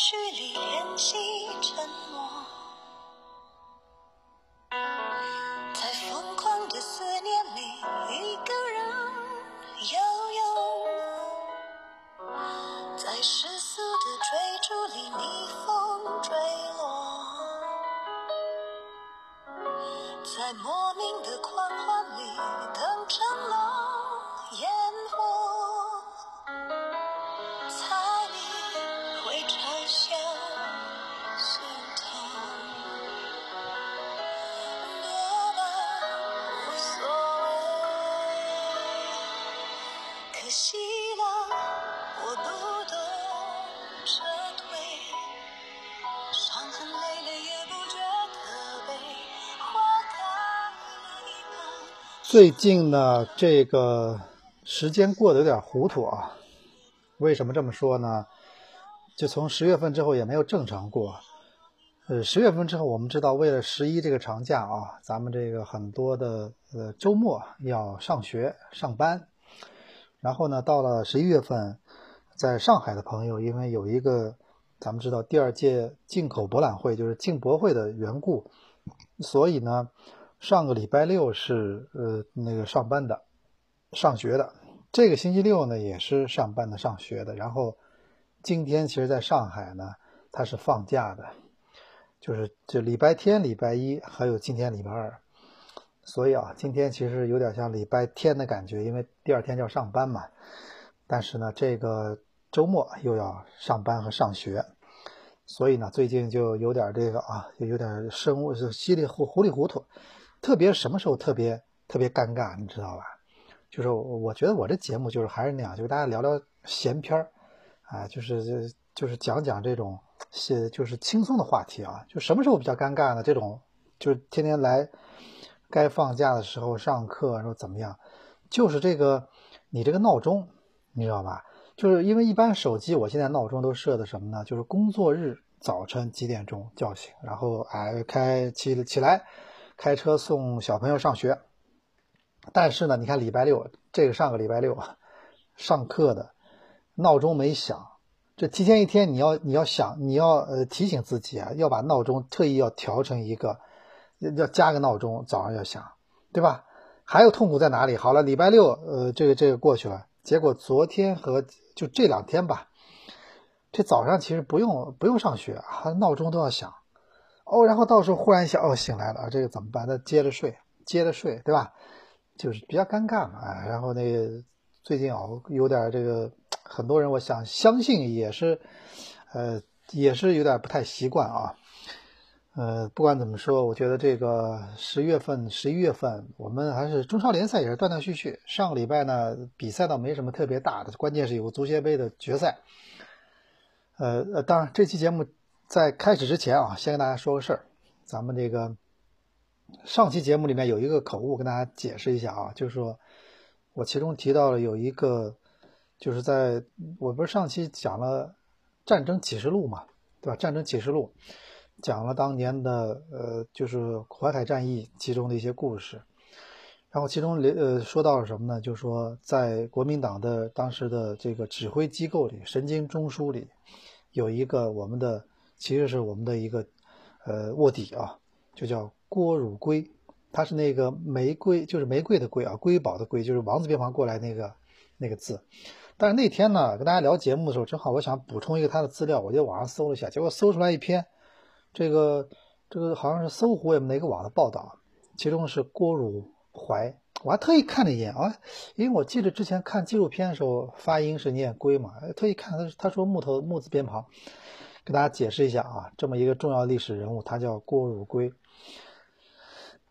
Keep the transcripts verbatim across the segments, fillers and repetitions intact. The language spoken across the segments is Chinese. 绪里练习沉默，在疯狂的思念里一个人摇摇，在世俗的追逐里逆风坠落，在莫名的狂欢里等承诺烟火，可惜了，我不懂撤退，伤痕累累也不觉可悲，花开了一旁。最近呢，这个时间过得有点糊涂啊。为什么这么说呢？就从十月份之后也没有正常过。呃，十月份之后，我们知道，为了十一这个长假啊，咱们这个很多的呃周末要上学上班。然后呢，到了十一月份，在上海的朋友，因为有一个咱们知道第二届进口博览会，就是进博会的缘故，所以呢，上个礼拜六是呃那个上班的、上学的，这个星期六呢也是上班的、上学的。然后今天其实在上海呢，它是放假的，就是就礼拜天、礼拜一还有今天礼拜二。所以啊，今天其实有点像礼拜天的感觉，因为第二天就要上班嘛。但是呢，这个周末又要上班和上学，所以呢，最近就有点这个啊，就有点生物是稀里糊糊里糊涂。特别什么时候特别特别尴尬，你知道吧？就是我觉得我这节目就是还是那样，就跟大家聊聊闲篇儿啊，就是就是讲讲这种就是轻松的话题啊。就什么时候比较尴尬呢？这种就是天天来。该放假的时候上课说怎么样，就是这个你这个闹钟你知道吧，就是因为一般手机我现在闹钟都设的什么呢，就是工作日早晨几点钟叫醒，然后哎开起起来开车送小朋友上学。但是呢你看礼拜六这个上个礼拜六上课的闹钟没响，这提前一天你要你要想你要呃提醒自己啊，要把闹钟特意要调成一个要加个闹钟，早上要响，对吧？还有痛苦在哪里？好了，礼拜六，呃，这个这个过去了，结果昨天和就这两天吧，这早上其实不用不用上学啊，闹钟都要响，哦，然后到时候忽然想，哦，醒来了，这个怎么办？那接着睡，接着睡，对吧？就是比较尴尬嘛。哎、然后那个最近啊，有点这个，很多人我想相信也是，呃，也是有点不太习惯啊。呃，不管怎么说，我觉得这个十月份、十一月份，我们还是中超联赛也是断断续续。上个礼拜呢，比赛倒没什么特别大的，关键是有个足协杯的决赛。呃呃，当然，这期节目在开始之前啊，先跟大家说个事儿。咱们这个上期节目里面有一个口误，跟大家解释一下啊，就是说我其中提到了有一个，就是在我不是上期讲了《战争启示录》嘛，对吧？《战争启示录》。讲了当年的呃，就是淮海战役其中的一些故事，然后其中呃说到了什么呢？就是说在国民党的当时的这个指挥机构里，神经中枢里，有一个我们的其实是我们的一个呃卧底啊，就叫郭汝瑰，他是那个玫瑰，就是玫瑰的瑰啊，瑰宝的瑰，就是王字边旁过来那个那个字。但是那天呢，跟大家聊节目的时候，正好我想补充一个他的资料，我就网上搜了一下，结果搜出来一篇。这个这个好像是搜狐也没哪个网的报道，其中是郭汝怀，我还特意看了一眼啊，因为我记得之前看纪录片的时候发音是念龟嘛，特意看他他说木头木字边旁，给大家解释一下啊，这么一个重要历史人物，他叫郭汝瑰。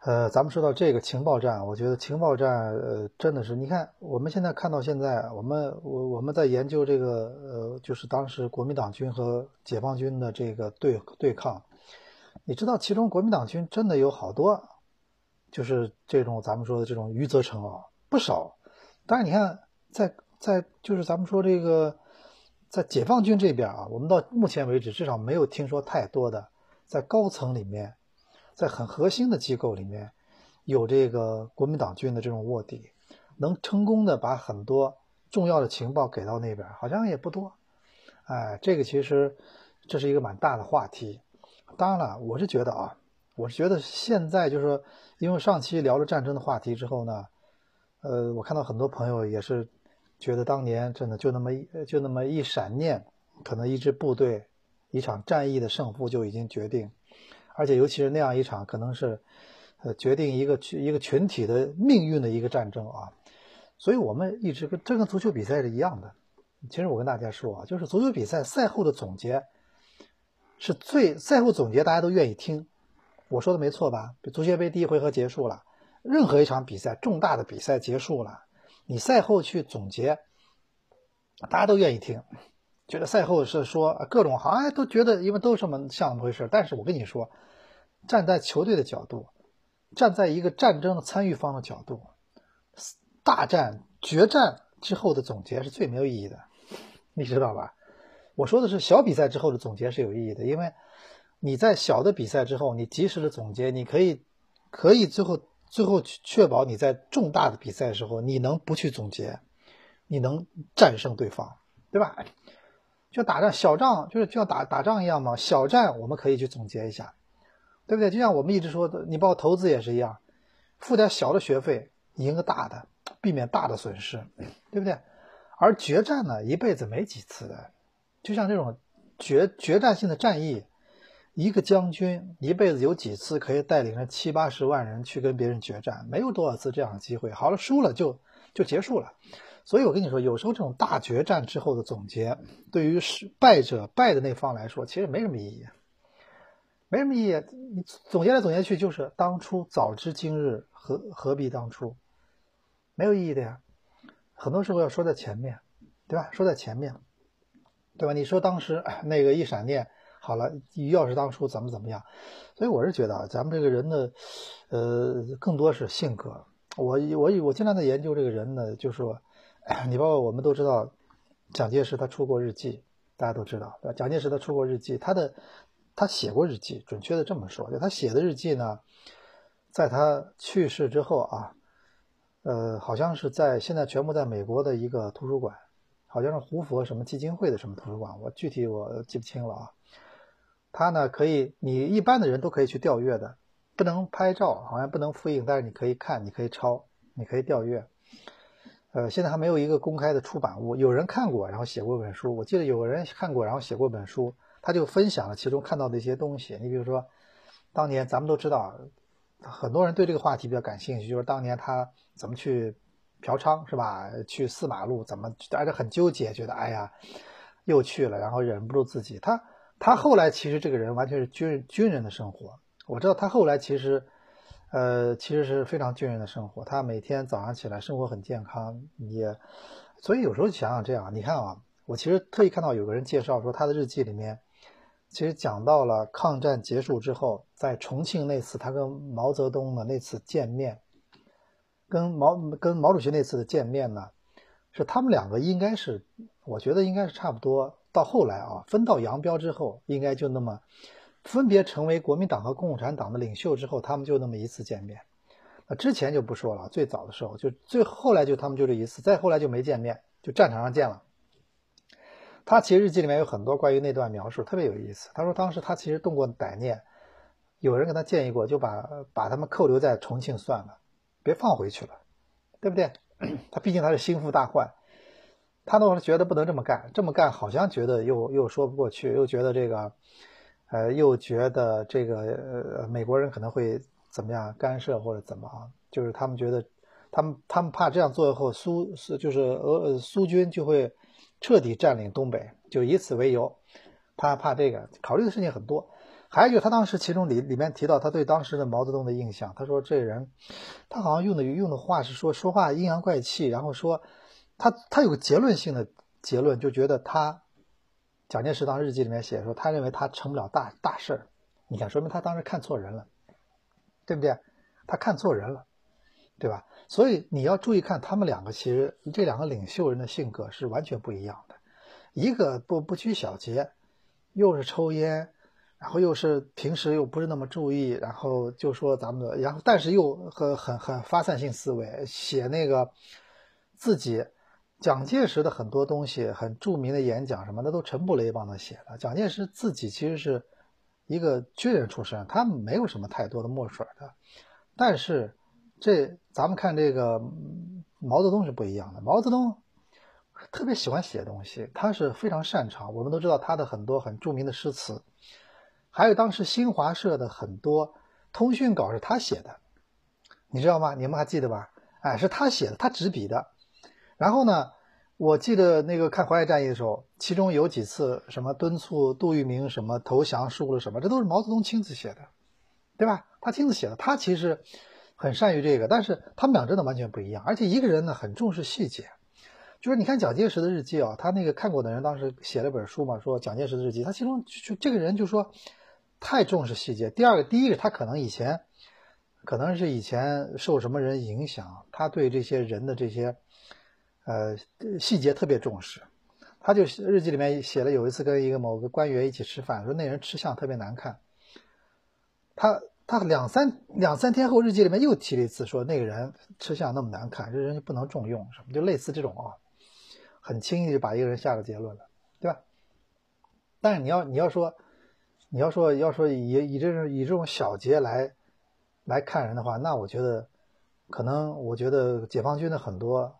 呃，咱们说到这个情报战，我觉得情报战呃真的是，你看我们现在看到现在，我们我我们在研究这个呃，就是当时国民党军和解放军的这个对对抗。你知道其中国民党军真的有好多就是这种咱们说的这种余则成啊不少，当然你看在在就是咱们说这个在解放军这边啊，我们到目前为止至少没有听说太多的在高层里面在很核心的机构里面有这个国民党军的这种卧底能成功的把很多重要的情报给到那边，好像也不多。哎，这个其实这是一个蛮大的话题。当然了，我是觉得啊，我是觉得现在就是说，因为上期聊了战争的话题之后呢，呃，我看到很多朋友也是觉得当年真的就那么就那么一闪念，可能一支部队一场战役的胜负就已经决定，而且尤其是那样一场可能是呃决定一个一个群体的命运的一个战争啊。所以我们一直跟这跟足球比赛是一样的。其实我跟大家说啊，就是足球比赛赛后的总结是最赛后总结大家都愿意听，我说的没错吧？足协杯第一回合结束了，任何一场比赛重大的比赛结束了，你赛后去总结大家都愿意听，觉得赛后是说各种好像都觉得因为都是什么像那么回事。但是我跟你说，站在球队的角度，站在一个战争的参与方的角度，大战决战之后的总结是最没有意义的，你知道吧？我说的是小比赛之后的总结是有意义的，因为你在小的比赛之后，你及时的总结，你可以可以最后最后确保你在重大的比赛的时候，你能不去总结，你能战胜对方，对吧？就打仗小仗就是就像打打仗一样嘛，小战我们可以去总结一下，对不对？就像我们一直说的，你包括投资也是一样，付点小的学费，赢个大的，避免大的损失，对不对？而决战呢，一辈子没几次的。就像这种决决战性的战役，一个将军一辈子有几次可以带领着七八十万人去跟别人决战？没有多少次这样的机会。好了，输了就就结束了。所以我跟你说，有时候这种大决战之后的总结，对于败者败的那方来说，其实没什么意义，没什么意义。你总结来总结去就是当初早知今日，何何必当初，没有意义的呀。很多时候要说在前面，对吧？说在前面。对吧？你说当时那个一闪念，好了，要是当初怎么怎么样。所以我是觉得啊，咱们这个人的，呃，更多是性格。我我我经常在研究这个人呢，就说，你包括我们都知道，蒋介石他出过日记，大家都知道，对吧？蒋介石他出过日记，他的他写过日记，准确的这么说，就他写的日记呢，在他去世之后啊，呃，好像是在现在全部在美国的一个图书馆。好像是胡佛什么基金会的什么图书馆，我具体我记不清了啊。他呢可以，你一般的人都可以去调阅的，不能拍照，好像不能复印，但是你可以看，你可以抄，你可以调阅。呃，现在还没有一个公开的出版物，有人看过然后写过本书，我记得有人看过然后写过本书，他就分享了其中看到的一些东西。你比如说，当年咱们都知道，很多人对这个话题比较感兴趣，就是当年他怎么去嫖娼，是吧？去四马路怎么，大家很纠结，觉得哎呀又去了，然后忍不住自己。他他后来其实这个人完全是军军人的生活。我知道他后来其实呃其实是非常军人的生活，他每天早上起来生活很健康，也所以有时候想想这样，你看啊，我其实特意看到有个人介绍说他的日记里面其实讲到了抗战结束之后，在重庆那次他跟毛泽东的那次见面。跟毛跟毛主席那次的见面呢，是他们两个应该是，我觉得应该是差不多，到后来啊分道扬镳之后，应该就那么分别成为国民党和共产党的领袖之后，他们就那么一次见面。那之前就不说了，最早的时候就最后来就他们就这一次，再后来就没见面，就战场上见了。他其实日记里面有很多关于那段描述，特别有意思。他说当时他其实动过歹念，有人跟他建议过，就把把他们扣留在重庆算了。别放回去了，对不对？他毕竟他是心腹大患，他都觉得不能这么干，这么干好像觉得又又说不过去，又觉得这个，呃，又觉得这个呃美国人可能会怎么样干涉或者怎么啊？就是他们觉得，他们他们怕这样做以后苏就是俄苏军就会彻底占领东北，就以此为由，他怕这个，考虑的事情很多。还有就是他当时其中里里面提到他对当时的毛泽东的印象，他说这人，他好像用的用的话是说说话阴阳怪气，然后说他他有个结论性的结论，就觉得他蒋介石当日记里面写说他认为他成不了大大事儿，你看说明他当时看错人了，对不对？他看错人了，对吧？所以你要注意看他们两个，其实这两个领袖人的性格是完全不一样的，一个不不拘小节，又是抽烟。然后又是平时又不是那么注意，然后就说咱们的，然后但是又很很很发散性思维，写那个自己蒋介石的很多东西，很著名的演讲什么的，都陈布雷帮他写的。蒋介石自己其实是一个军人出身，他没有什么太多的墨水的。但是这咱们看这个毛泽东是不一样的，毛泽东特别喜欢写东西，他是非常擅长。我们都知道他的很多很著名的诗词，还有当时新华社的很多通讯稿是他写的，你知道吗？你们还记得吧？哎，是他写的，他执笔的。然后呢，我记得那个看淮海战役的时候，其中有几次什么敦促杜聿明什么投降输了什么，这都是毛泽东亲自写的，对吧？他亲自写的，他其实很善于这个。但是他们俩真的完全不一样，而且一个人呢很重视细节。就是你看蒋介石的日记啊，他那个看过的人当时写了本书嘛，说蒋介石的日记，他其中就这个人就说太重视细节。第二个，第一个他可能以前可能是以前受什么人影响，他对这些人的这些呃细节特别重视。他就日记里面写了，有一次跟一个某个官员一起吃饭，说那人吃相特别难看。他他两三两三天后日记里面又提了一次，说那个人吃相那么难看，这人就不能重用什么，就类似这种啊。很轻易就把一个人下个结论了，对吧？但是你要你要说你要说要说以以这种以这种小节来来看人的话，那我觉得可能我觉得解放军的很多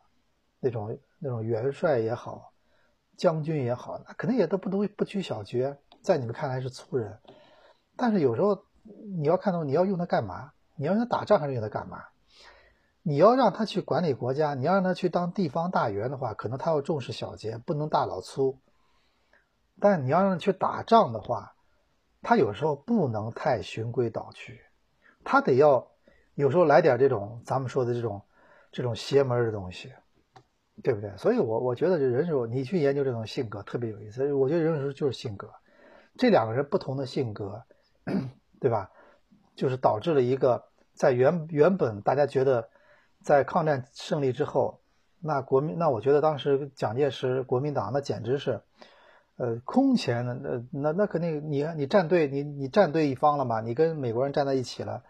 那种那种元帅也好，将军也好，那肯定也都不都不拘小节，在你们看来是粗人，但是有时候你要看到你要用它干嘛？你要用它打仗还是用它干嘛？你要让他去管理国家，你要让他去当地方大员的话，可能他要重视小节，不能大老粗。但你要让他去打仗的话，他有时候不能太循规蹈矩，他得要有时候来点这种咱们说的这种这种邪门的东西，对不对？所以我我觉得这人是你去研究这种性格特别有意思。我觉得人是就是性格，这两个人不同的性格，对吧？就是导致了一个在原原本大家觉得。在抗战胜利之后，那国民那我觉得当时蒋介石国民党那简直是，呃，空前的。呃，那那肯定你你站队你你站队一方了嘛，你跟美国人站在一起了，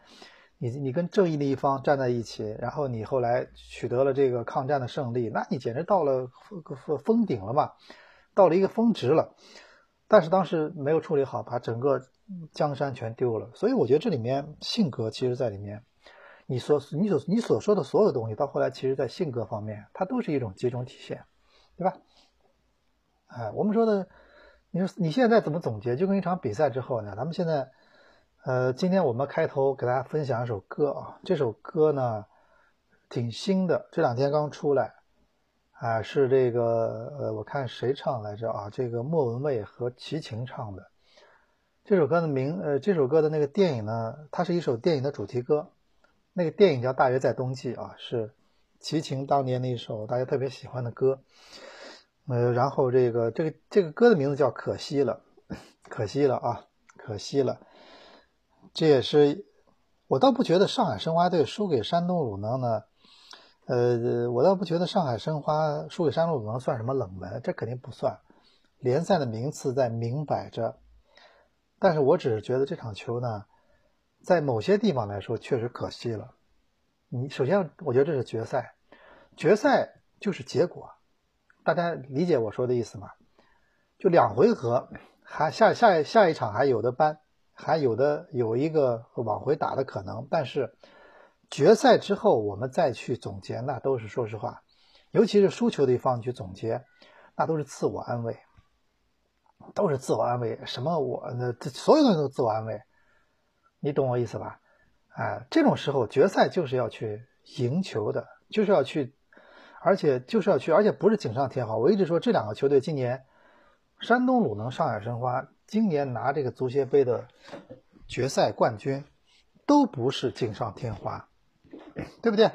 你你跟正义的一方站在一起，然后你后来取得了这个抗战的胜利，那你简直到了峰顶了嘛，到了一个峰值了。但是当时没有处理好，把整个江山全丢了。所以我觉得这里面性格其实在里面。你所你所你所说的所有东西，到后来其实在性格方面它都是一种集中体现，对吧？哎，我们说的你说你现在怎么总结，就跟一场比赛之后呢，咱们现在呃今天我们开头给大家分享一首歌啊，这首歌呢挺新的，这两天刚出来啊，是这个呃我看谁唱来着啊，这个莫文蔚和齐秦唱的。这首歌的名呃这首歌的那个电影呢，它是一首电影的主题歌。那个电影叫《大约在冬季》啊，是齐秦当年的一首大家特别喜欢的歌。呃，然后这个这个这个歌的名字叫《可惜了》，可惜了啊，可惜了。这也是我倒不觉得上海申花队输给山东鲁能呢，呃，我倒不觉得上海申花输给山东鲁能算什么冷门，这肯定不算。联赛的名次在明摆着，但是我只是觉得这场球呢。在某些地方来说确实可惜了。你首先我觉得这是决赛，决赛就是结果，大家理解我说的意思吗？就两回合，还下下下一场还有的扳，还有的有一个往回打的可能，但是决赛之后我们再去总结，那都是说实话，尤其是输球的一方去总结，那都是自我安慰，都是自我安慰，什么我所有东西都自我安慰。你懂我意思吧？哎，这种时候决赛就是要去赢球的，就是要去，而且就是要去，而且不是锦上添花。我一直说这两个球队今年，山东鲁能、上海申花今年拿这个足协杯的决赛冠军，都不是锦上添花，对不对？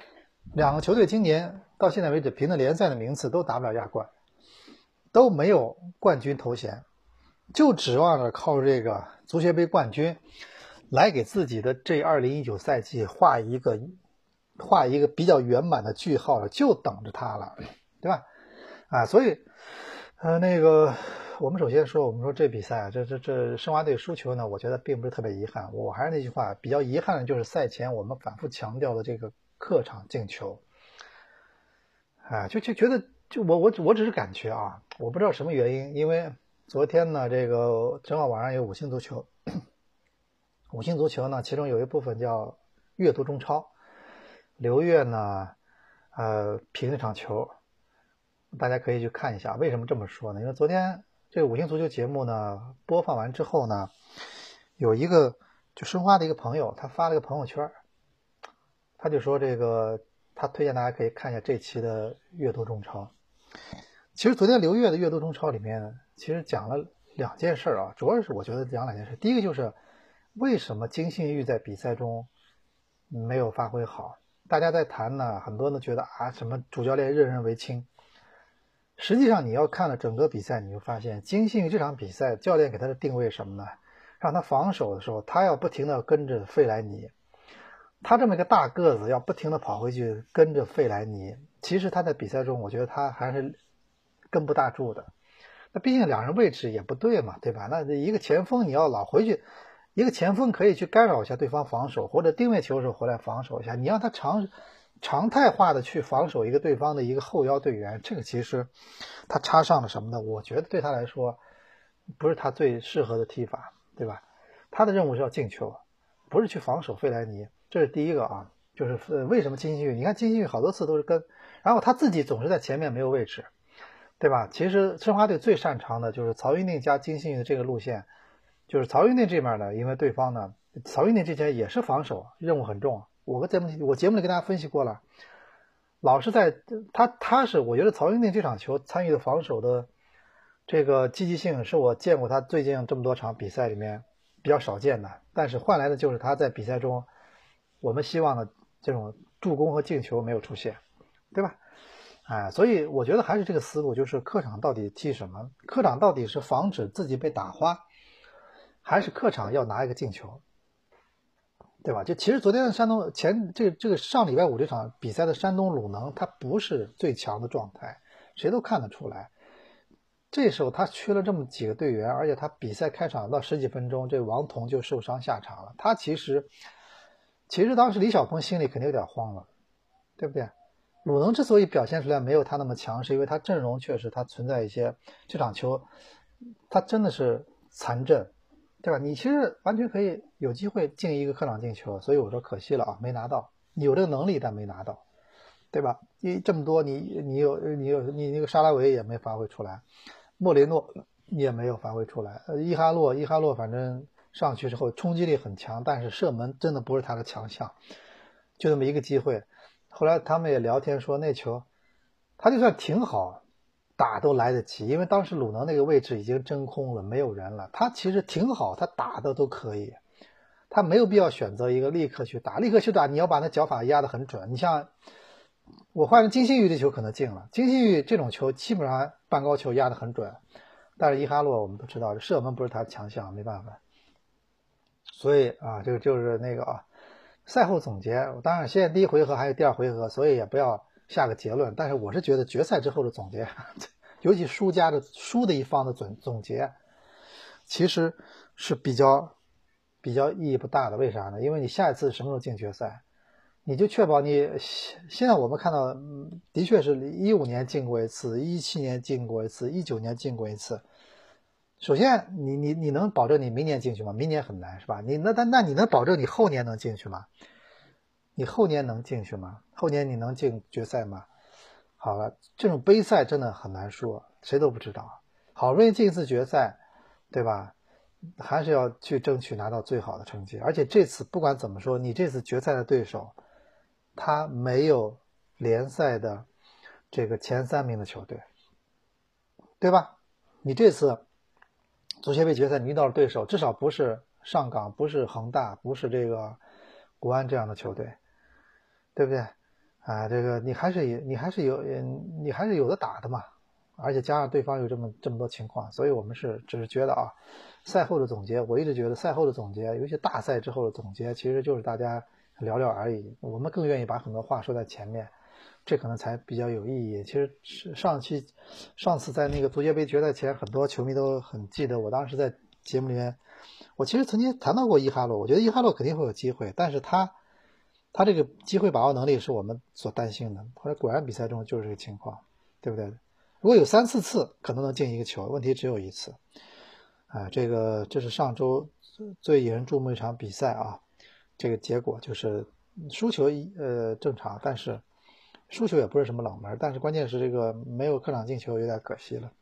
两个球队今年到现在为止，凭着联赛的名次都打不了亚冠，都没有冠军头衔，就指望着靠这个足协杯冠军。来给自己的这二零一九赛季画一个画一个比较圆满的句号了，就等着他了，对吧？啊，所以呃那个我们首先说，我们说这比赛这这这申花队输球呢，我觉得并不是特别遗憾。我还是那句话，比较遗憾的就是赛前我们反复强调的这个客场进球，啊，就就觉得就我我我只是感觉啊，我不知道什么原因，因为昨天呢，这个正好晚上有五星足球，五星足球呢，其中有一部分叫阅读中超，刘越呢，呃，评一场球，大家可以去看一下。为什么这么说呢？因为昨天这个五星足球节目呢播放完之后呢，有一个就申花的一个朋友，他发了个朋友圈，他就说这个他推荐大家可以看一下这期的阅读中超。其实昨天刘越的阅读中超里面，其实讲了两件事啊，主要是我觉得讲两件事。第一个就是为什么金信玉在比赛中没有发挥好？大家在谈呢，很多人都觉得啊，什么主教练任人唯亲。实际上你要看了整个比赛，你就发现金信玉这场比赛教练给他的定位什么呢？让他防守的时候，他要不停的跟着费莱尼，他这么一个大个子要不停的跑回去跟着费莱尼。其实他在比赛中我觉得他还是跟不大住的，那毕竟两人位置也不对嘛，对吧？那一个前锋你要老回去，一个前锋可以去干扰一下对方防守，或者定位球的时候回来防守一下，你让他常常态化的去防守一个对方的一个后腰队员，这个其实他插上了什么的，我觉得对他来说不是他最适合的踢法，对吧？他的任务是要进球，不是去防守费莱尼，这是第一个啊。就是为什么金信玉，你看金信玉好多次都是跟，然后他自己总是在前面没有位置，对吧？其实申花队最擅长的就是曹云定加金信玉的这个路线，就是曹云定这边呢，因为对方呢，曹云定之前也是防守任务很重，我们节目我节目里跟大家分析过了，老是在他他是我觉得曹云定这场球参与的防守的这个积极性是我见过他最近这么多场比赛里面比较少见的，但是换来的就是他在比赛中我们希望的这种助攻和进球没有出现，对吧？哎，所以我觉得还是这个思路，就是客场到底踢什么？客场到底是防止自己被打花，还是客场要拿一个进球？对吧？就其实昨天的山东前这个这个上礼拜五这场比赛的山东鲁能，他不是最强的状态，谁都看得出来。这时候他缺了这么几个队员，而且他比赛开场到十几分钟，这王彤就受伤下场了。他其实其实当时李晓鹏心里肯定有点慌了，对不对？鲁能之所以表现出来没有他那么强，是因为他阵容确实他存在一些，这场球他真的是残阵，对吧？你其实完全可以有机会进一个客场进球，所以我说可惜了啊，没拿到。你有这个能力，但没拿到，对吧？你这么多，你你有你有你那个沙拉维也没发挥出来，莫雷诺也没有发挥出来，伊哈洛伊哈洛反正上去之后冲击力很强，但是射门真的不是他的强项，就这么一个机会。后来他们也聊天说，那球他就算挺好打都来得及，因为当时鲁能那个位置已经真空了，没有人了，他其实挺好，他打的都可以，他没有必要选择一个立刻去打，立刻去打你要把那脚法压得很准。你像我换成金信玉这球可能进了，金信玉这种球基本上半高球压得很准，但是伊哈洛我们都知道射门不是他的强项，没办法。所以啊，这个就是那个啊，赛后总结，当然现在第一回合还有第二回合，所以也不要下个结论。但是我是觉得决赛之后的总结，尤其输家的输的一方的总总结，其实是比较比较意义不大的。为啥呢？因为你下一次什么时候进决赛，你就确保你现在我们看到，的确是一五年进过一次，一七年进过一次，一九年进过一次。首先你你你能保证你明年进去吗？明年很难，是吧？你那那那你能保证你后年能进去吗？你后年能进去吗？后年你能进决赛吗？好了，这种杯赛真的很难说，谁都不知道。好不容易进一次决赛，对吧？还是要去争取拿到最好的成绩。而且这次不管怎么说，你这次决赛的对手，他没有联赛的这个前三名的球队，对吧？你这次足协杯决赛你遇到的对手至少不是上港，不是恒大，不是这个国安这样的球队，对不对？啊，这个你还是你还是有你还是有的打的嘛，而且加上对方有这么这么多情况，所以我们是只是觉得啊，赛后的总结，我一直觉得赛后的总结，尤其大赛之后的总结，其实就是大家聊聊而已。我们更愿意把很多话说在前面，这可能才比较有意义。其实上期上次在那个足协杯决赛前，很多球迷都很记得我当时在节目里面，我其实曾经谈到过伊哈洛，我觉得伊哈洛肯定会有机会，但是他他这个机会把握能力是我们所担心的，后来果然比赛中就是这个情况。对不对？如果有三四次可能能进一个球，问题只有一次啊。这个这是上周最引人注目一场比赛啊，这个结果就是输球呃正常，但是输球也不是什么冷门，但是关键是这个没有客场进球有点可惜了。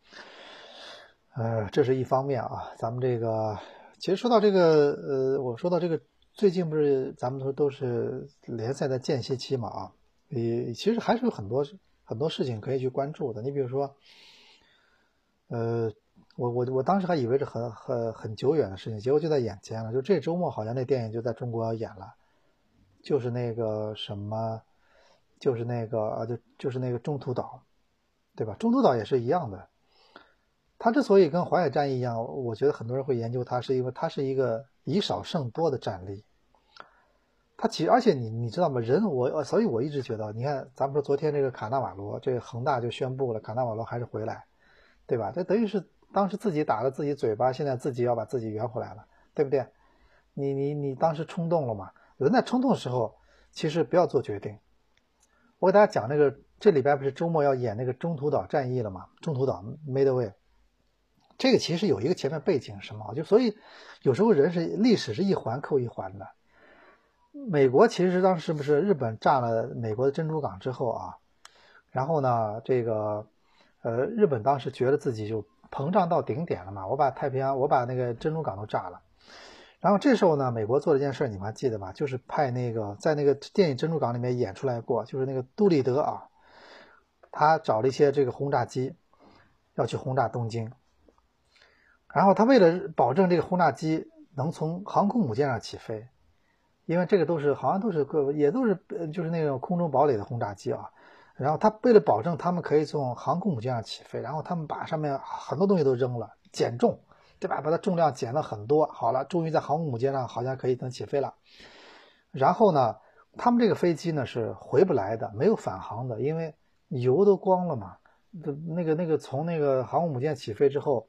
呃，这是一方面啊。咱们这个其实说到这个呃，我说到这个最近不是咱们说都是联赛的间隙期嘛啊，也其实还是有很多很多事情可以去关注的。你比如说，呃，我我我当时还以为是很很很久远的事情，结果就在眼前了。就这周末好像那电影就在中国演了，就是那个什么，就是那个啊，就就是那个中途岛，对吧？中途岛也是一样的。它之所以跟淮海战役一样，我觉得很多人会研究它，是因为它是一个以少胜多的战例。它其实，而且你你知道吗？人我所以我一直觉得，你看咱们说昨天这个卡纳瓦罗，这个恒大就宣布了，卡纳瓦罗还是回来，对吧？这等于是当时自己打了自己嘴巴，现在自己要把自己圆回来了，对不对？你你你当时冲动了嘛？人在冲动的时候，其实不要做决定。我给大家讲那个，这礼拜不是周末要演那个中途岛战役了吗？中途岛 Midway。这个其实有一个前面背景什么，就所以有时候人是历史是一环扣一环的。美国其实当时不是日本占了美国的珍珠港之后啊，然后呢这个呃日本当时觉得自己就膨胀到顶点了嘛，我把太平洋我把那个珍珠港都炸了。然后这时候呢美国做了一件事，你们还记得吧，就是派那个在那个电影珍珠港里面演出来过，就是那个杜立德啊，他找了一些这个轰炸机要去轰炸东京。然后他为了保证这个轰炸机能从航空母舰上起飞，因为这个都是好像都是个也都是就是那种空中堡垒的轰炸机啊。然后他为了保证他们可以从航空母舰上起飞，然后他们把上面很多东西都扔了，减重，对吧？把它重量减了很多，好了，终于在航空母舰上好像可以能起飞了。然后呢，他们这个飞机呢是回不来的，没有返航的，因为油都光了嘛。那个那个从那个航空母舰起飞之后。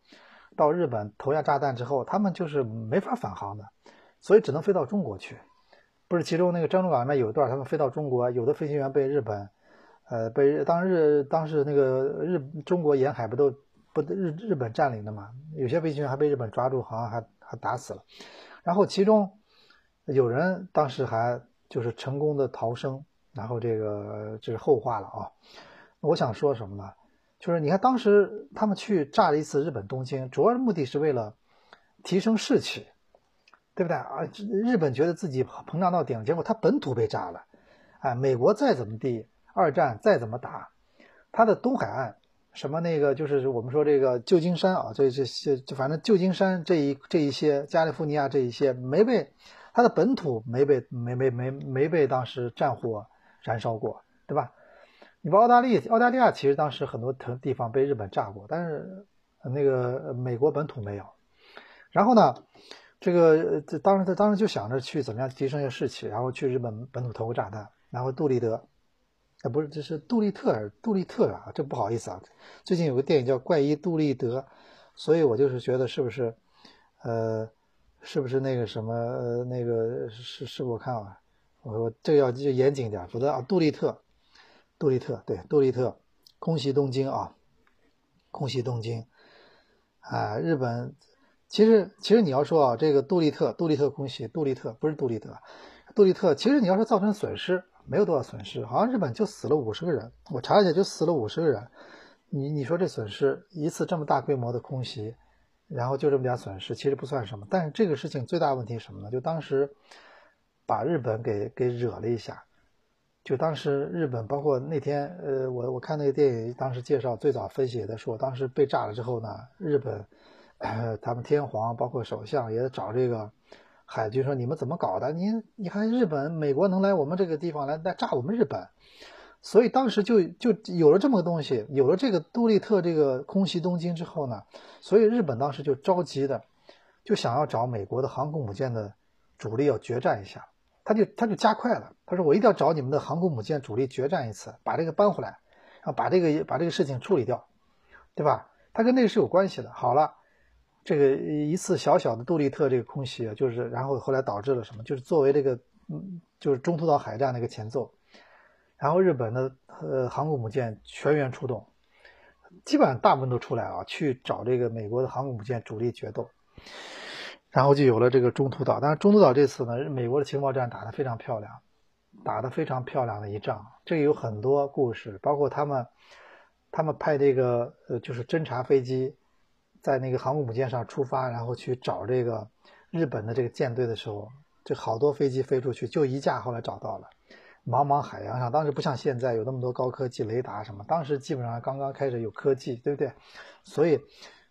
到日本投下炸弹之后，他们就是没法返航的，所以只能飞到中国去。不是，其中那个珍珠港里面有一段，他们飞到中国，有的飞行员被日本，呃，被当日当时那个日中国沿海不都不日日本占领的嘛，有些飞行员还被日本抓住，好像还还打死了。然后其中有人当时还就是成功的逃生，然后这个这是后话了啊。我想说什么呢？就是你看当时他们去炸了一次日本东京，主要的目的是为了提升士气，对不对啊？日本觉得自己膨胀到顶，结果他本土被炸了。哎，美国再怎么地，二战再怎么打，他的东海岸什么那个就是我们说这个旧金山啊，这这些反正旧金山这一这一些加利福尼亚这一些没被他的本土没被没没没没被当时战火燃烧过，对吧？你把澳大利澳大利亚其实当时很多地方被日本炸过，但是那个美国本土没有。然后呢，这个当时他当时就想着去怎么样提升一下士气，然后去日本本土投个炸弹。然后杜立德，啊不是，这是杜立特尔，杜立特尔啊，这不好意思啊，最近有个电影叫《怪医杜立德》，所以我就是觉得是不是，呃，是不是那个什么、呃、那个是是我看啊，我我这个要就严谨点，否则啊，杜立特。杜立特，对，杜立特空袭东京啊，空袭东京啊、呃，日本其实其实你要说啊，这个杜立特杜立特空袭杜立特不是杜立特杜立特，其实你要说造成损失没有多少损失，好像日本就死了五十个人，我查了一下就死了五十个人，你你说这损失一次这么大规模的空袭，然后就这么点损失，其实不算什么，但是这个事情最大问题是什么呢？就当时把日本给给惹了一下。就当时日本包括那天呃我我看那个电影当时介绍最早分析也在说当时被炸了之后呢日本呃他们天皇包括首相也找这个海军说你们怎么搞的，你你看日本美国能来我们这个地方来来炸我们日本，所以当时就就有了这么个东西，有了这个杜立特这个空袭东京之后呢，所以日本当时就着急的就想要找美国的航空母舰的主力要决战一下。他就他就加快了，他说我一定要找你们的航空母舰主力决战一次，把这个搬回来，然后把这个把这个事情处理掉，对吧？他跟那个是有关系的。好了，这个一次小小的杜立特这个空袭，就是然后后来导致了什么？就是作为这个嗯，就是中途岛海战那个前奏，然后日本的呃航空母舰全员出动，基本上大部分都出来啊，去找这个美国的航空母舰主力决斗，然后就有了这个中途岛。但是中途岛这次呢，美国的情报战打得非常漂亮，打得非常漂亮的一仗。这个有很多故事，包括他们他们派这个呃就是侦察飞机在那个航空母舰上出发，然后去找这个日本的这个舰队的时候，这好多飞机飞出去，就一架后来找到了。茫茫海洋上，当时不像现在有那么多高科技雷达什么，当时基本上刚刚开始有科技，对不对？所以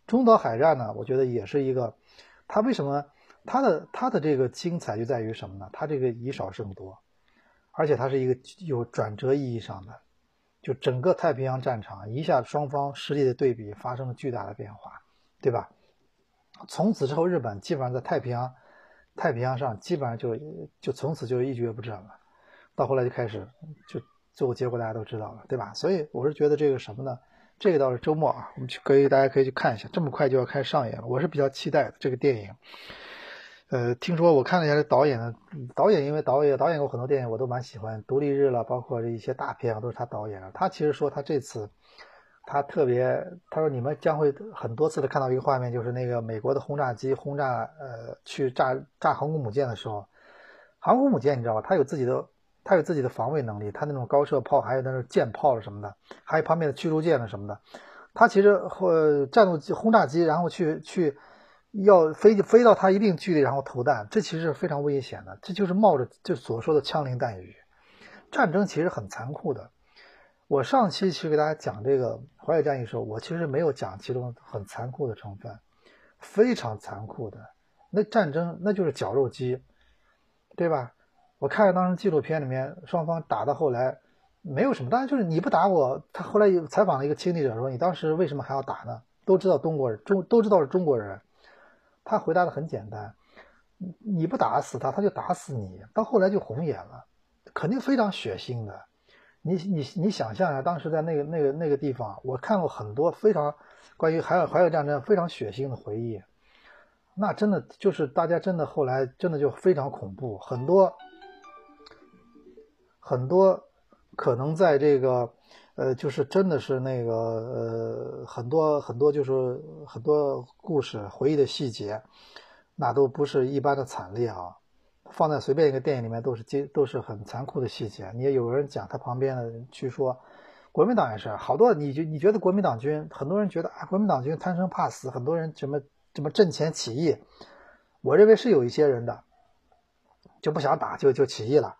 中岛海战呢，我觉得也是一个，它为什么它的它的这个精彩就在于什么呢？它这个以少胜多，而且它是一个有转折意义上的，就整个太平洋战场一下双方实力的对比发生了巨大的变化，对吧？从此之后，日本基本上在太平洋太平洋上基本上就就从此就一蹶不振了。到后来就开始，就最后结果大家都知道了，对吧？所以我是觉得这个什么呢？这个倒是周末啊，我们去可以大家可以去看一下。这么快就要开始上演了，我是比较期待的这个电影。呃，听说我看了一下这导演的导演，因为导演导演过很多电影，我都蛮喜欢。独立日了，包括一些大片啊，都是他导演了。他其实说他这次，他特别他说你们将会很多次的看到一个画面，就是那个美国的轰炸机轰炸呃去炸炸航空母舰的时候，航空母舰你知道吧？它有自己的。它有自己的防卫能力，它那种高射炮，还有那种舰炮了什么的，还有旁边的驱逐舰了什么的，它其实呃战斗机、轰炸机，然后去去要飞飞到它一定距离，然后投弹，这其实是非常危险的。这就是冒着就所说的枪林弹雨，战争其实很残酷的。我上期其实给大家讲这个淮海战役的时候，我其实没有讲其中很残酷的成分，非常残酷的那战争，那就是绞肉机，对吧？我看当时纪录片里面双方打到后来没有什么，当然就是你不打我，他后来采访了一个亲历者说你当时为什么还要打呢，都知道中国人中都知道是中国人，他回答的很简单，你不打死他他就打死你，到后来就红眼了，肯定非常血腥的。你你你想象一下，当时在那个那个那个地方，我看过很多非常关于淮海战争非常血腥的回忆，那真的就是大家真的后来真的就非常恐怖，很多很多可能在这个呃就是真的是那个呃很多很多就是很多故事回忆的细节，那都不是一般的惨烈啊，放在随便一个电影里面都是都是很残酷的细节。你也有人讲他旁边的人去说国民党也是好多，你你觉得国民党军，很多人觉得啊国民党军贪生怕死，很多人什么什么阵前起义，我认为是有一些人的就不想打就就起义了，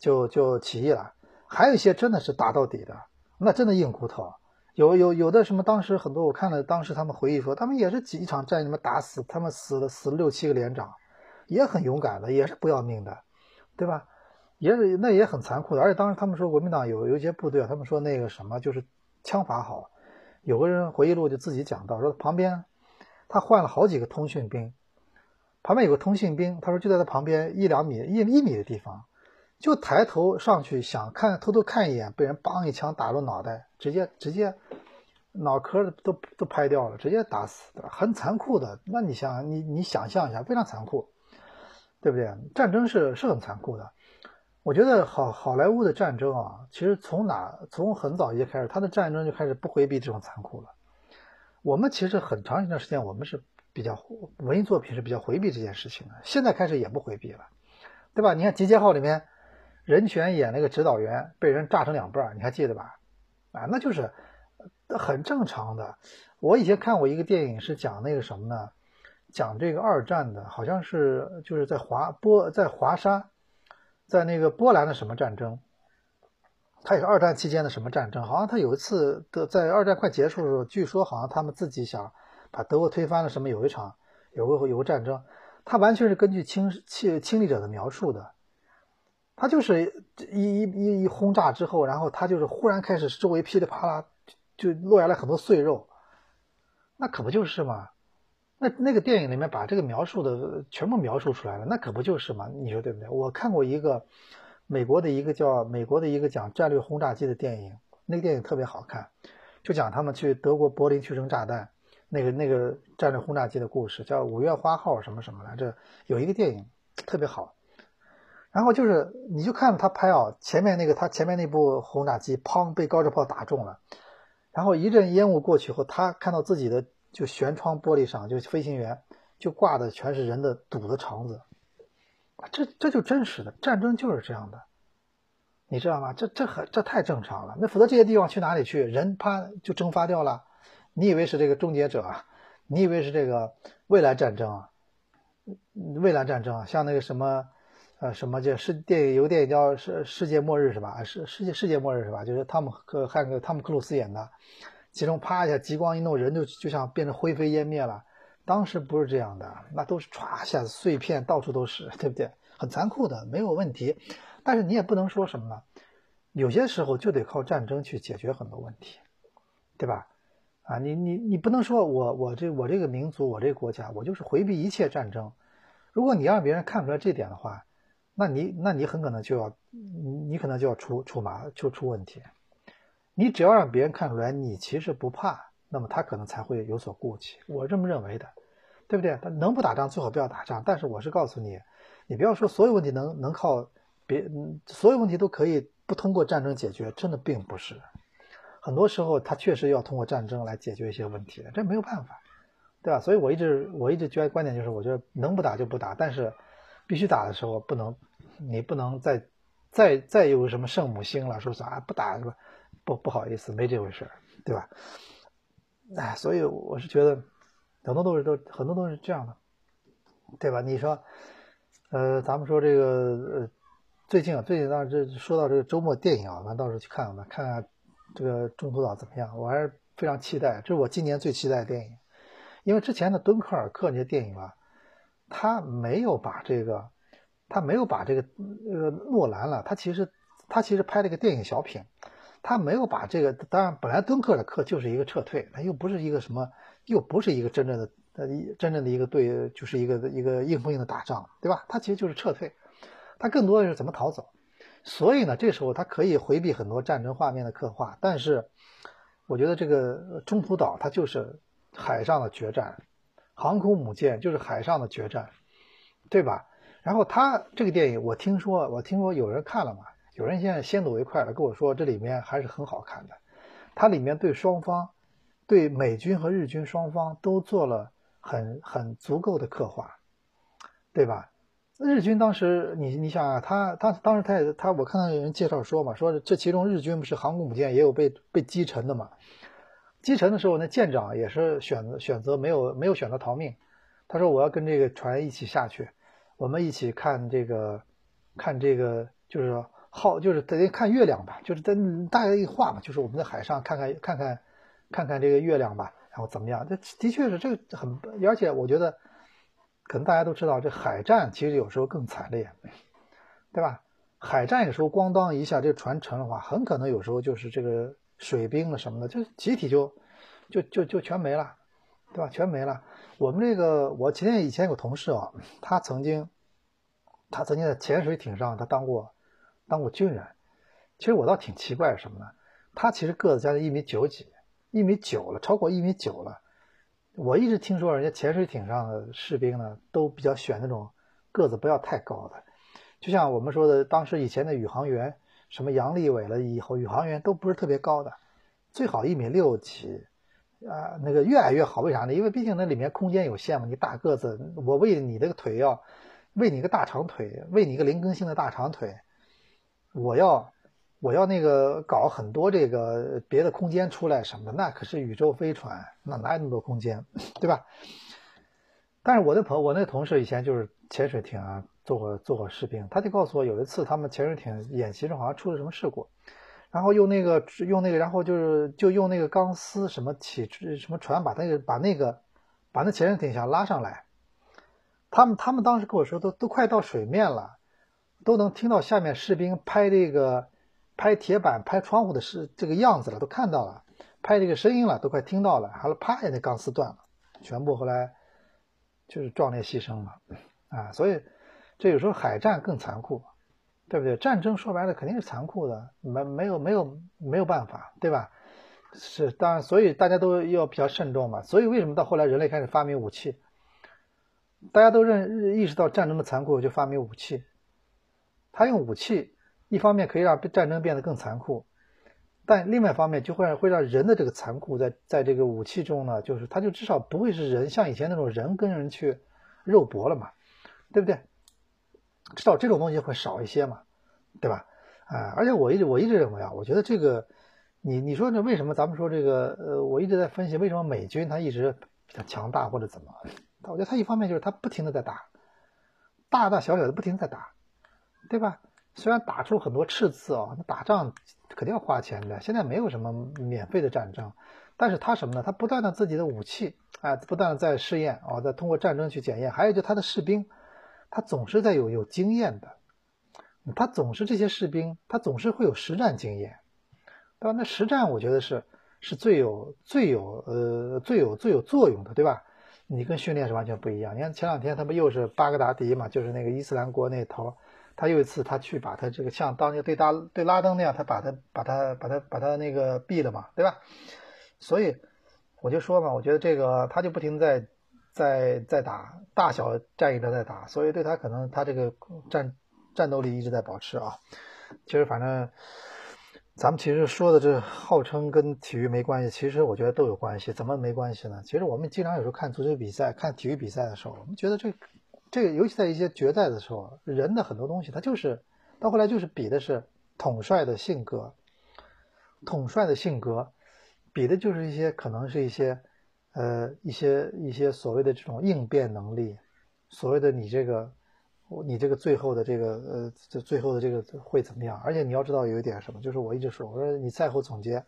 就就起义了，还有一些真的是打到底的，那真的硬骨头。有有有的什么，当时很多我看了，当时他们回忆说，他们也是几场战役里面打死，他们死了死了六七个连长，也很勇敢的，也是不要命的，对吧？也是那也很残酷的。而且当时他们说国民党有有一些部队，他们说那个什么就是枪法好，有个人回忆录就自己讲到说旁边他换了好几个通讯兵，旁边有个通讯兵，他说就在他旁边一两米一一米的地方。就抬头上去想看，偷偷看一眼，被人梆一枪打落脑袋，直接直接脑壳都都拍掉了，直接打死的，很残酷的。那你想你你想象一下，非常残酷，对不对？战争是是很残酷的。我觉得好好莱坞的战争啊，其实从哪从很早一开始，他的战争就开始不回避这种残酷了。我们其实很长一段时间，我们是比较文艺作品是比较回避这件事情的，现在开始也不回避了，对吧？你看《集结号》里面。任泉演那个指导员被人炸成两半，你还记得吧？啊，那就是很正常的。我以前看过一个电影，是讲那个什么呢？讲这个二战的，好像是就是在华波在华沙，在那个波兰的什么战争，它也是二战期间的什么战争。好像他有一次的在二战快结束的时候，据说好像他们自己想把德国推翻了什么，有一场有个有个战争，他完全是根据亲亲亲历者的描述的。他就是一一一一轰炸之后，然后他就是忽然开始周围噼里啪啦就落下来很多碎肉，那可不就是吗？那那个电影里面把这个描述的全部描述出来了，那可不就是吗？你说对不对？我看过一个美国的一个叫美国的一个讲战略轰炸机的电影，那个电影特别好看，就讲他们去德国柏林去扔炸弹，那个那个战略轰炸机的故事，叫五月花号什么什么来着，有一个电影特别好。然后就是你就看他拍啊，前面那个他前面那部轰炸机砰被高射炮打中了，然后一阵烟雾过去后，他看到自己的就舷窗玻璃上，就飞行员就挂的全是人的堵的肠子，这这就真实的战争就是这样的，你知道吗？这这很这太正常了。那否则这些地方去哪里去？人啪就蒸发掉了。你以为是这个终结者啊？你以为是这个未来战争啊？未来战争啊，像那个什么呃什么这世电影有电影叫世世界末日是吧？世世界世界末日是吧？就是汤姆克汉克汤姆克鲁斯演的，其中啪一下极光一弄，人就就像变成灰飞烟灭了。当时不是这样的，那都是唰一下子碎片到处都是，对不对？很残酷的，没有问题。但是你也不能说什么呢？有些时候就得靠战争去解决很多问题，对吧？啊，你你你不能说我我这我这个民族我这个国家我就是回避一切战争。如果你让别人看出来这点的话，那你那你很可能就要你可能就要出出麻就出问题。你只要让别人看出来你其实不怕，那么他可能才会有所顾忌，我这么认为的，对不对？他能不打仗最好不要打仗，但是我是告诉你，你不要说所有问题能能靠。别，所有问题都可以不通过战争解决，真的并不是。很多时候，他确实要通过战争来解决一些问题，这没有办法，对吧？所以我一直我一直觉得观点就是，我觉得能不打就不打，但是必须打的时候不能，你不能再再再有什么圣母心了，说啥不打不不不好意思，没这回事，对吧？哎，所以我是觉得很多都是都很多都是这样的，对吧？你说，呃，咱们说这个呃。最近啊，最近当时说到这个周末电影啊，咱到时候去看看，看看这个中途岛怎么样，我还是非常期待，这是我今年最期待的电影。因为之前的敦刻尔克那些电影啊，他没有把这个，他没有把这个呃诺兰了，他其实他其实拍了一个电影小品，他没有把这个，当然本来敦刻尔克就是一个撤退，他又不是一个什么，又不是一个真正的呃真正的一个对，就是一个一个硬碰硬的打仗，对吧？他其实就是撤退。他更多的是怎么逃走，所以呢，这时候他可以回避很多战争画面的刻画，但是我觉得这个中途岛它就是海上的决战，航空母舰就是海上的决战，对吧？然后他这个电影，我听说我听说有人看了嘛，有人现在先睹为快了，跟我说这里面还是很好看的，它里面对双方，对美军和日军双方都做了很很足够的刻画，对吧？日军当时，你你想啊，他他当时他也他，我看到有人介绍说嘛，说这其中日军不是航空母舰也有被被击沉的嘛，击沉的时候呢，舰长也是选择选择没有没有选择逃命，他说我要跟这个船一起下去，我们一起看这个看这个就是好就是得看月亮吧，就是大概一画嘛，就是我们在海上看看看看看看这个月亮吧，然后怎么样？这的确是这个很，而且我觉得。可能大家都知道，这海战其实有时候更惨烈，对吧？海战有时候咣当一下，这船沉的话，很可能有时候就是这个水兵了什么的，就集体就就就就全没了，对吧？全没了。我们这个，我前天以前有个同事啊，他曾经他曾经在潜水艇上，他当过当过军人。其实我倒挺奇怪什么呢？他其实个子将近一米九几，一米九了，超过一米九了。我一直听说人家潜水艇上的士兵呢，都比较选那种个子不要太高的，就像我们说的，当时以前的宇航员，什么杨利伟了以后，宇航员都不是特别高的，最好一米六几，啊、呃，那个越矮越好。为啥呢？因为毕竟那里面空间有限嘛，你大个子，我为你这个腿要，为你一个大长腿，为你一个林更新的大长腿，我要。我要那个搞很多这个别的空间出来什么的，那可是宇宙飞船，那哪有那么多空间，对吧？但是我的朋友，我那同事以前就是潜水艇啊，做过做过士兵，他就告诉我，有一次他们潜水艇演习中好像出了什么事故，然后用那个用那个，然后就是就用那个钢丝什么起什么船把那个把那个把那潜水艇想拉上来，他们他们当时跟我说都都快到水面了，都能听到下面士兵拍这个。拍铁板拍窗户的是这个样子了，都看到了，拍这个声音了，都快听到了，还有啪那钢丝断了，全部后来就是壮烈牺牲了啊！所以这有时候海战更残酷，对不对？战争说白了肯定是残酷的，没没有没有没有办法，对吧？是当然，所以大家都要比较慎重嘛。所以为什么到后来人类开始发明武器？大家都认意识到战争的残酷，就发明武器。他用武器。一方面可以让战争变得更残酷，但另外一方面就会会让人的这个残酷在在这个武器中呢，就是它就至少不会是人像以前那种人跟人去肉搏了嘛，对不对？至少这种东西会少一些嘛，对吧？啊，而且我一直我一直认为啊，我觉得这个你你说这为什么咱们说这个呃，我一直在分析为什么美军他一直比较强大或者怎么？我觉得他一方面就是他不停的在打，大大小小的不停的在打，对吧？虽然打出很多赤字啊、哦，那打仗肯定要花钱的，现在没有什么免费的战争，但是他什么呢？他不断的自己的武器啊、哎，不断的在试验啊、哦，在通过战争去检验，还有就他的士兵，他总是在有有经验的。他总是这些士兵，他总是会有实战经验，对吧？那实战我觉得是是最有最有呃最有最有作用的，对吧？你跟训练是完全不一样。你看前两天他们又是巴格达迪嘛，就是那个伊斯兰国那头，他又一次他去把他这个像当年对拉对拉登那样，他把他把他把他把他那个毙了嘛，对吧？所以我就说嘛，我觉得这个他就不停在在在打大小战役的在打，所以对他可能他这个战。战斗力一直在保持啊，其实反正咱们其实说的这号称跟体育没关系，其实我觉得都有关系。怎么没关系呢？其实我们经常有时候看足球比赛、看体育比赛的时候，我们觉得这个、这个，尤其在一些决赛的时候，人的很多东西，它就是到后来就是比的是统帅的性格，统帅的性格比的就是一些可能是一些呃一些一些所谓的这种应变能力，所谓的你这个。你这个最后的这个呃，这最后的这个会怎么样？而且你要知道有一点什么，就是我一直说，我说你赛后总结，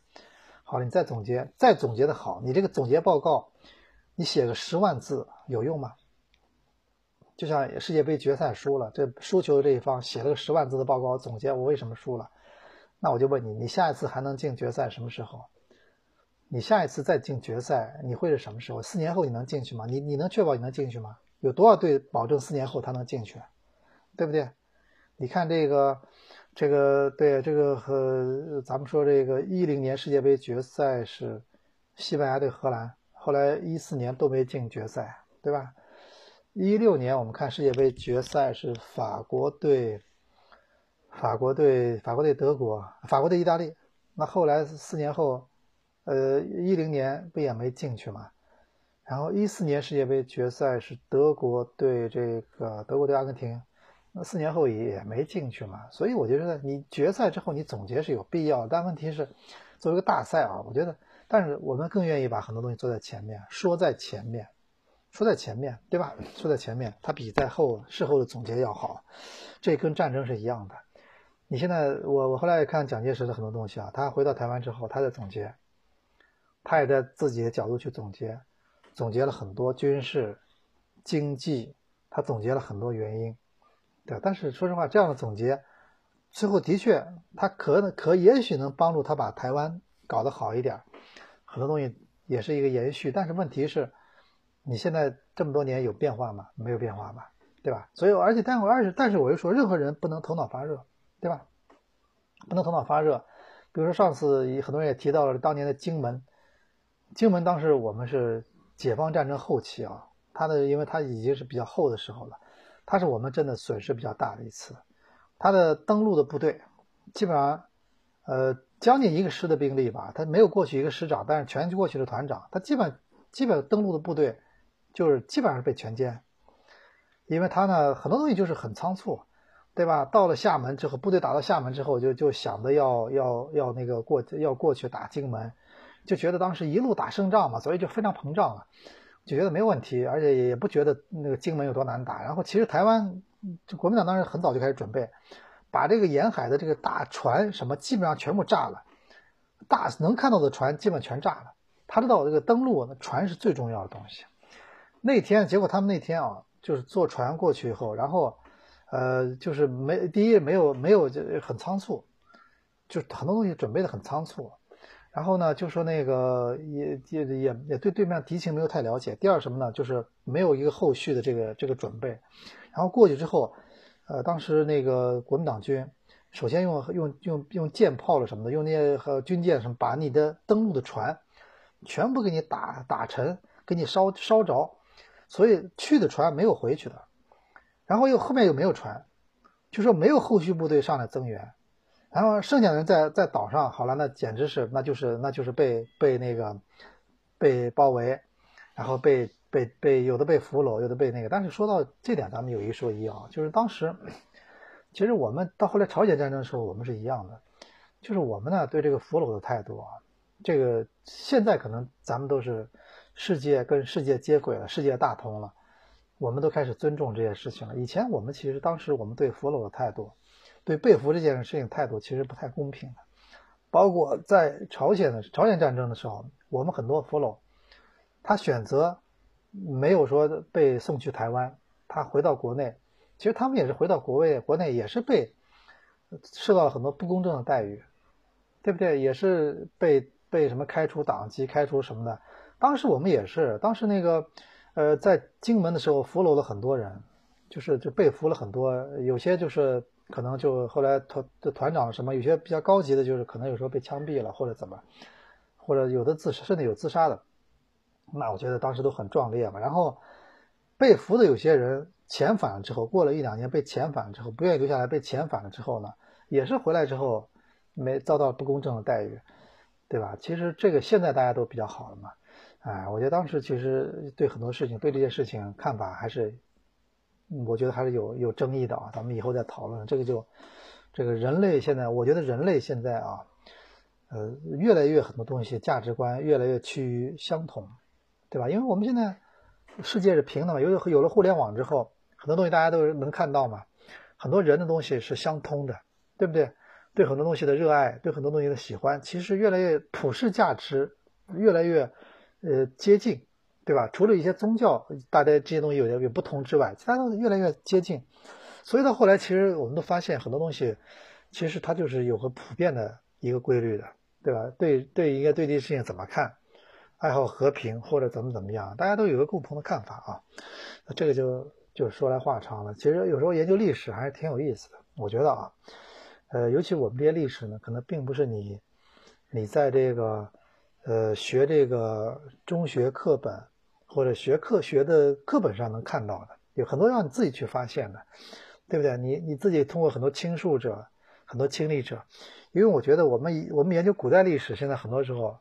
好了，你再总结，再总结的好，你这个总结报告，你写个十万字有用吗？就像世界杯决赛输了，这输球的这一方写了个十万字的报告总结我为什么输了，那我就问你，你下一次还能进决赛什么时候？你下一次再进决赛你会是什么时候？四年后你能进去吗？你你能确保你能进去吗？有多少队保证四年后他能进去，对不对？你看这个，这个对这个和咱们说这个一零年世界杯决赛是西班牙对荷兰，后来一四年都没进决赛，对吧？一六年我们看世界杯决赛是法国对法国对法国对德国，法国对意大利，那后来四年后，呃一零年不也没进去吗？然后一四年世界杯决赛是德国对这个德国对阿根廷，那四年后也没进去嘛。所以我觉得你决赛之后你总结是有必要的，但问题是作为一个大赛啊，我觉得，但是我们更愿意把很多东西做在前面，说在前面，说在前面，对吧？说在前面，它比在后事后的总结要好。这跟战争是一样的。你现在我我后来看蒋介石的很多东西啊，他回到台湾之后，他在总结，他也在自己的角度去总结。总结了很多军事、经济，他总结了很多原因，对吧？但是说实话，这样的总结，最后的确，他可可也许能帮助他把台湾搞得好一点，很多东西也是一个延续。但是问题是，你现在这么多年有变化吗？没有变化吧，对吧？所以，而且但我而且但是我又说，任何人不能头脑发热，对吧？不能头脑发热。比如说上次很多人也提到了当年的荆门，荆门当时我们是。解放战争后期啊，它的因为它已经是比较后的时候了，它是我们真的损失比较大的一次。它的登陆的部队基本上，呃，将近一个师的兵力吧，它没有过去一个师长，但是全过去的团长，它基本基本登陆的部队就是基本上是被全歼，因为它呢很多东西就是很仓促，对吧？到了厦门之后，部队打到厦门之后，就就想着要要要那个过要过去打荆门。就觉得当时一路打胜仗嘛，所以就非常膨胀了，就觉得没问题，而且也不觉得那个荆门有多难打。然后其实台湾国民党当时很早就开始准备，把这个沿海的这个大船什么基本上全部炸了，大能看到的船基本全炸了。他知道这个登陆船是最重要的东西。那天结果他们那天啊，就是坐船过去以后，然后呃就是没第一没有没有就很仓促，就很多东西准备的很仓促。然后呢，就说那个也也也也对对面敌情没有太了解。第二什么呢，就是没有一个后续的这个这个准备。然后过去之后，呃，当时那个国民党军首先用用用用舰炮了什么的，用那些和军舰什么，把你的登陆的船全部给你打打沉，给你烧烧着。所以去的船没有回去的，然后又后面又没有船，就说没有后续部队上来增援。然后剩下的人在在岛上，好了，那简直是那就是那就是被被那个被包围，然后被被被有的被俘虏，有的被那个。但是说到这点，咱们有一说一啊，就是当时其实我们到后来朝鲜战争的时候，我们是一样的，就是我们呢对这个俘虏的态度啊，这个现在可能咱们都是世界跟世界接轨了，世界大同了，我们都开始尊重这些事情了。以前我们其实当时我们对俘虏的态度，对被俘这件事情态度其实不太公平的，包括在朝鲜的朝鲜战争的时候，我们很多俘虏，他选择没有说被送去台湾，他回到国内，其实他们也是回到国外，国内也是被受到了很多不公正的待遇，对不对？也是被被什么开除党籍、开除什么的。当时我们也是，当时那个呃，在金门的时候俘虏了很多人，就是就被俘了很多，有些就是。可能就后来团团长什么，有些比较高级的，就是可能有时候被枪毙了或者怎么，或者有的自甚至有自杀的，那我觉得当时都很壮烈嘛。然后被俘的有些人遣返了之后，过了一两年被遣返了之后，不愿意留下来被遣返了之后呢，也是回来之后没遭到不公正的待遇，对吧？其实这个现在大家都比较好了嘛，哎，我觉得当时其实对很多事情，对这些事情看法还是。我觉得还是有有争议的啊，咱们以后再讨论这个就，这个人类现在，我觉得人类现在啊，呃，越来越很多东西价值观越来越趋于相同，对吧？因为我们现在世界是平的嘛，有有了互联网之后，很多东西大家都能看到嘛，很多人的东西是相通的，对不对？对很多东西的热爱，对很多东西的喜欢，其实越来越普世价值越来越呃接近。对吧？除了一些宗教，大家这些东西有点有不同之外，其他都越来越接近。所以到后来，其实我们都发现很多东西，其实它就是有个普遍的一个规律的，对吧？对对，一个对这些事情怎么看，爱好和平或者怎么怎么样，大家都有个共同的看法啊。这个就就说来话长了。其实有时候研究历史还是挺有意思的，我觉得啊，呃，尤其我们这些历史呢，可能并不是你你在这个呃学这个中学课本。或者学课学的课本上能看到的，有很多让你自己去发现的，对不对？你你自己通过很多倾述者、很多经历者，因为我觉得我们我们研究古代历史，现在很多时候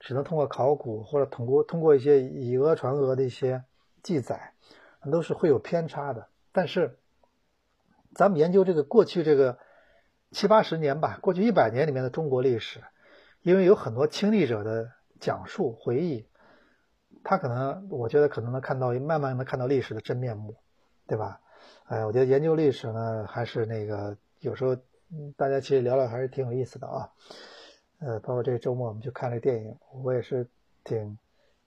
只能通过考古或者通过通过一些以讹传讹的一些记载，都是会有偏差的。但是，咱们研究这个过去这个七八十年吧，过去一百年里面的中国历史，因为有很多亲历者的讲述回忆。他可能，我觉得可能能看到，慢慢能看到历史的真面目，对吧？哎，我觉得研究历史呢，还是那个有时候大家其实聊聊还是挺有意思的啊。呃，包括这个周末我们去看这电影，我也是挺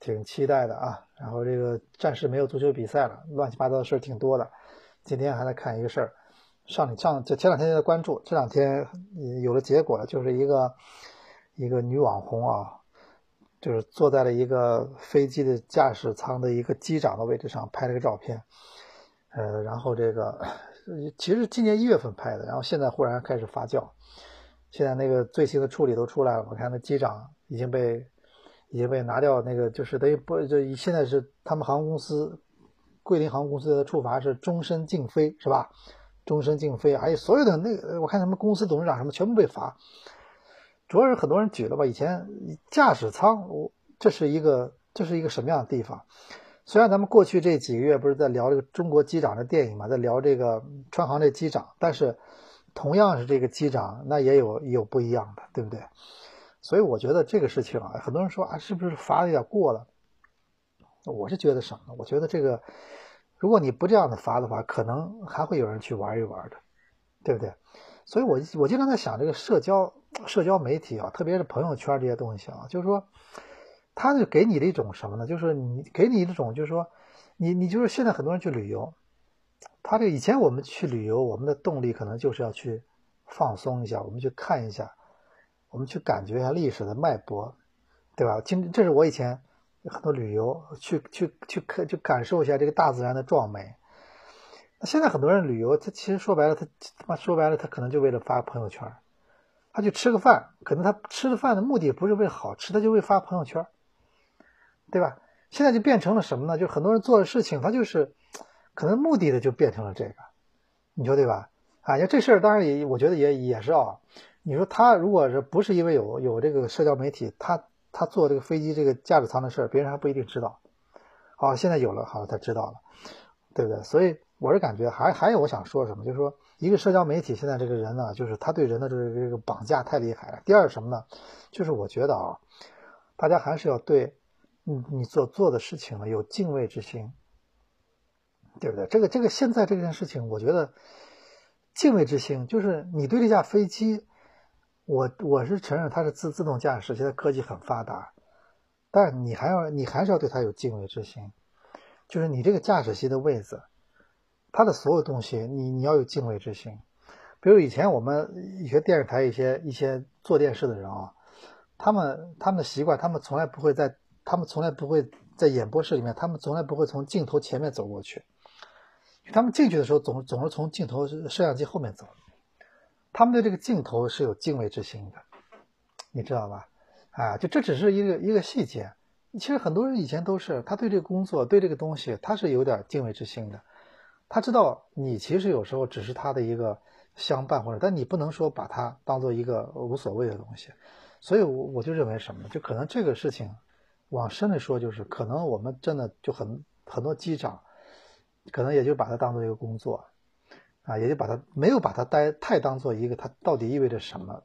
挺期待的啊。然后这个暂时没有足球比赛了，乱七八糟的事挺多的。今天还在看一个事儿，上上就前两天就在关注，这两天有了结果了，就是一个一个女网红啊。就是坐在了一个飞机的驾驶舱的一个机长的位置上拍了个照片，呃，然后这个其实今年一月份拍的，然后现在忽然开始发酵，现在那个最新的处理都出来了，我看那机长已经被已经被拿掉，那个就是等于不就现在是他们航空公司桂林航空公司的处罚是终身禁飞，是吧？终身禁飞，哎，所有的那个我看他们公司董事长什么全部被罚。主要是很多人举了吧，以前驾驶舱，我这是一个这是一个什么样的地方？虽然咱们过去这几个月不是在聊这个中国机长的电影嘛，在聊这个川航这机长，但是同样是这个机长，那也有也有不一样的，对不对？所以我觉得这个事情啊，很多人说啊，是不是罚的有点过了？我是觉得什么呢？我觉得这个，如果你不这样的罚的话，可能还会有人去玩一玩的，对不对？所以我我经常在想这个社交。社交媒体啊，特别是朋友圈这些东西啊，就是说，它就给你的一种什么呢？就是你给你一种，就是说，你你就是现在很多人去旅游，他这以前我们去旅游，我们的动力可能就是要去放松一下，我们去看一下，我们去感觉一下历史的脉搏，对吧？今这是我以前很多旅游去去去看去感受一下这个大自然的壮美。那现在很多人旅游，他其实说白了，他他妈说白了，他可能就为了发朋友圈。他去吃个饭，可能他吃的饭的目的不是为好吃，他就为发朋友圈，对吧？现在就变成了什么呢？就很多人做的事情，他就是可能目的的就变成了这个，你说对吧？啊，这事儿当然也，我觉得也也是啊。你说他如果是不是因为有有这个社交媒体，他他做这个飞机这个驾驶舱的事儿，别人还不一定知道。好、啊，现在有了，好、啊，他知道了，对不对？所以我是感觉还还有我想说什么，就是说一个社交媒体现在这个人呢、啊，就是他对人的这个这个绑架太厉害了。第二什么呢？就是我觉得啊，大家还是要对你你所做的事情呢有敬畏之心，对不对？这个这个现在这件事情，我觉得敬畏之心就是你对这架飞机，我我是承认它是自自动驾驶，现在科技很发达。但是你还要，你还是要对它有敬畏之心，就是你这个驾驶席的位置，它的所有东西，你你要有敬畏之心。比如以前我们一些电视台一些一些做电视的人啊，他们他们的习惯，他们从来不会在他们从来不会在演播室里面，他们从来不会从镜头前面走过去，他们进去的时候总总是从镜头摄像机后面走，他们对这个镜头是有敬畏之心的，你知道吧？啊，就这只是一个一个细节，其实很多人以前都是，他对这个工作，对这个东西，他是有点敬畏之心的。他知道你其实有时候只是他的一个相伴，或者，但你不能说把它当做一个无所谓的东西。所以我，我我就认为什么呢？就可能这个事情往深里说，就是可能我们真的就很很多机长，可能也就把它当做一个工作，啊，也就把它没有把它待太当做一个，它到底意味着什么？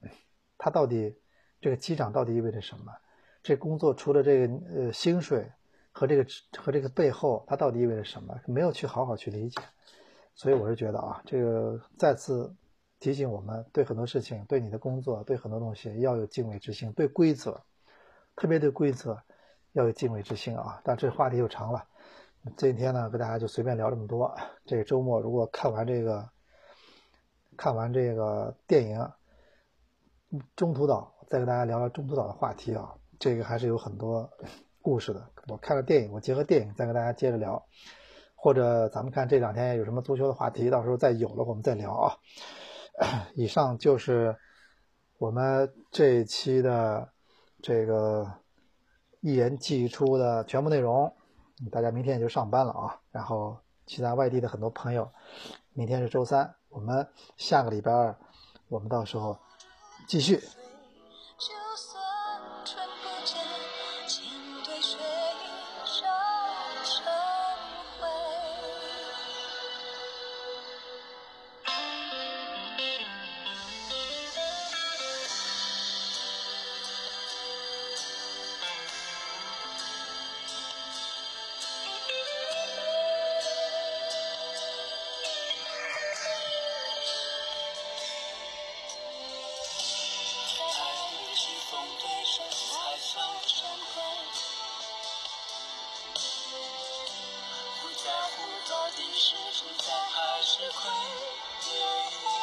它到底。这个机长到底意味着什么？这工作除了这个呃薪水和这个和这个背后，它到底意味着什么？没有去好好去理解，所以我是觉得啊，这个再次提醒我们，对很多事情、对你的工作、对很多东西要有敬畏之心，对规则，特别对规则要有敬畏之心啊。但这话题又长了，今天呢跟大家就随便聊这么多。这个周末如果看完这个看完这个电影《中途岛》。再跟大家聊聊中途岛的话题啊，这个还是有很多故事的。我看了电影，我结合电影再跟大家接着聊，或者咱们看这两天有什么足球的话题，到时候再有了我们再聊啊。以上就是我们这一期的这个一言既出的全部内容。大家明天也就上班了啊，然后其他外地的很多朋友，明天是周三，我们下个礼拜二，我们到时候继续。在乎到底是成功还是亏？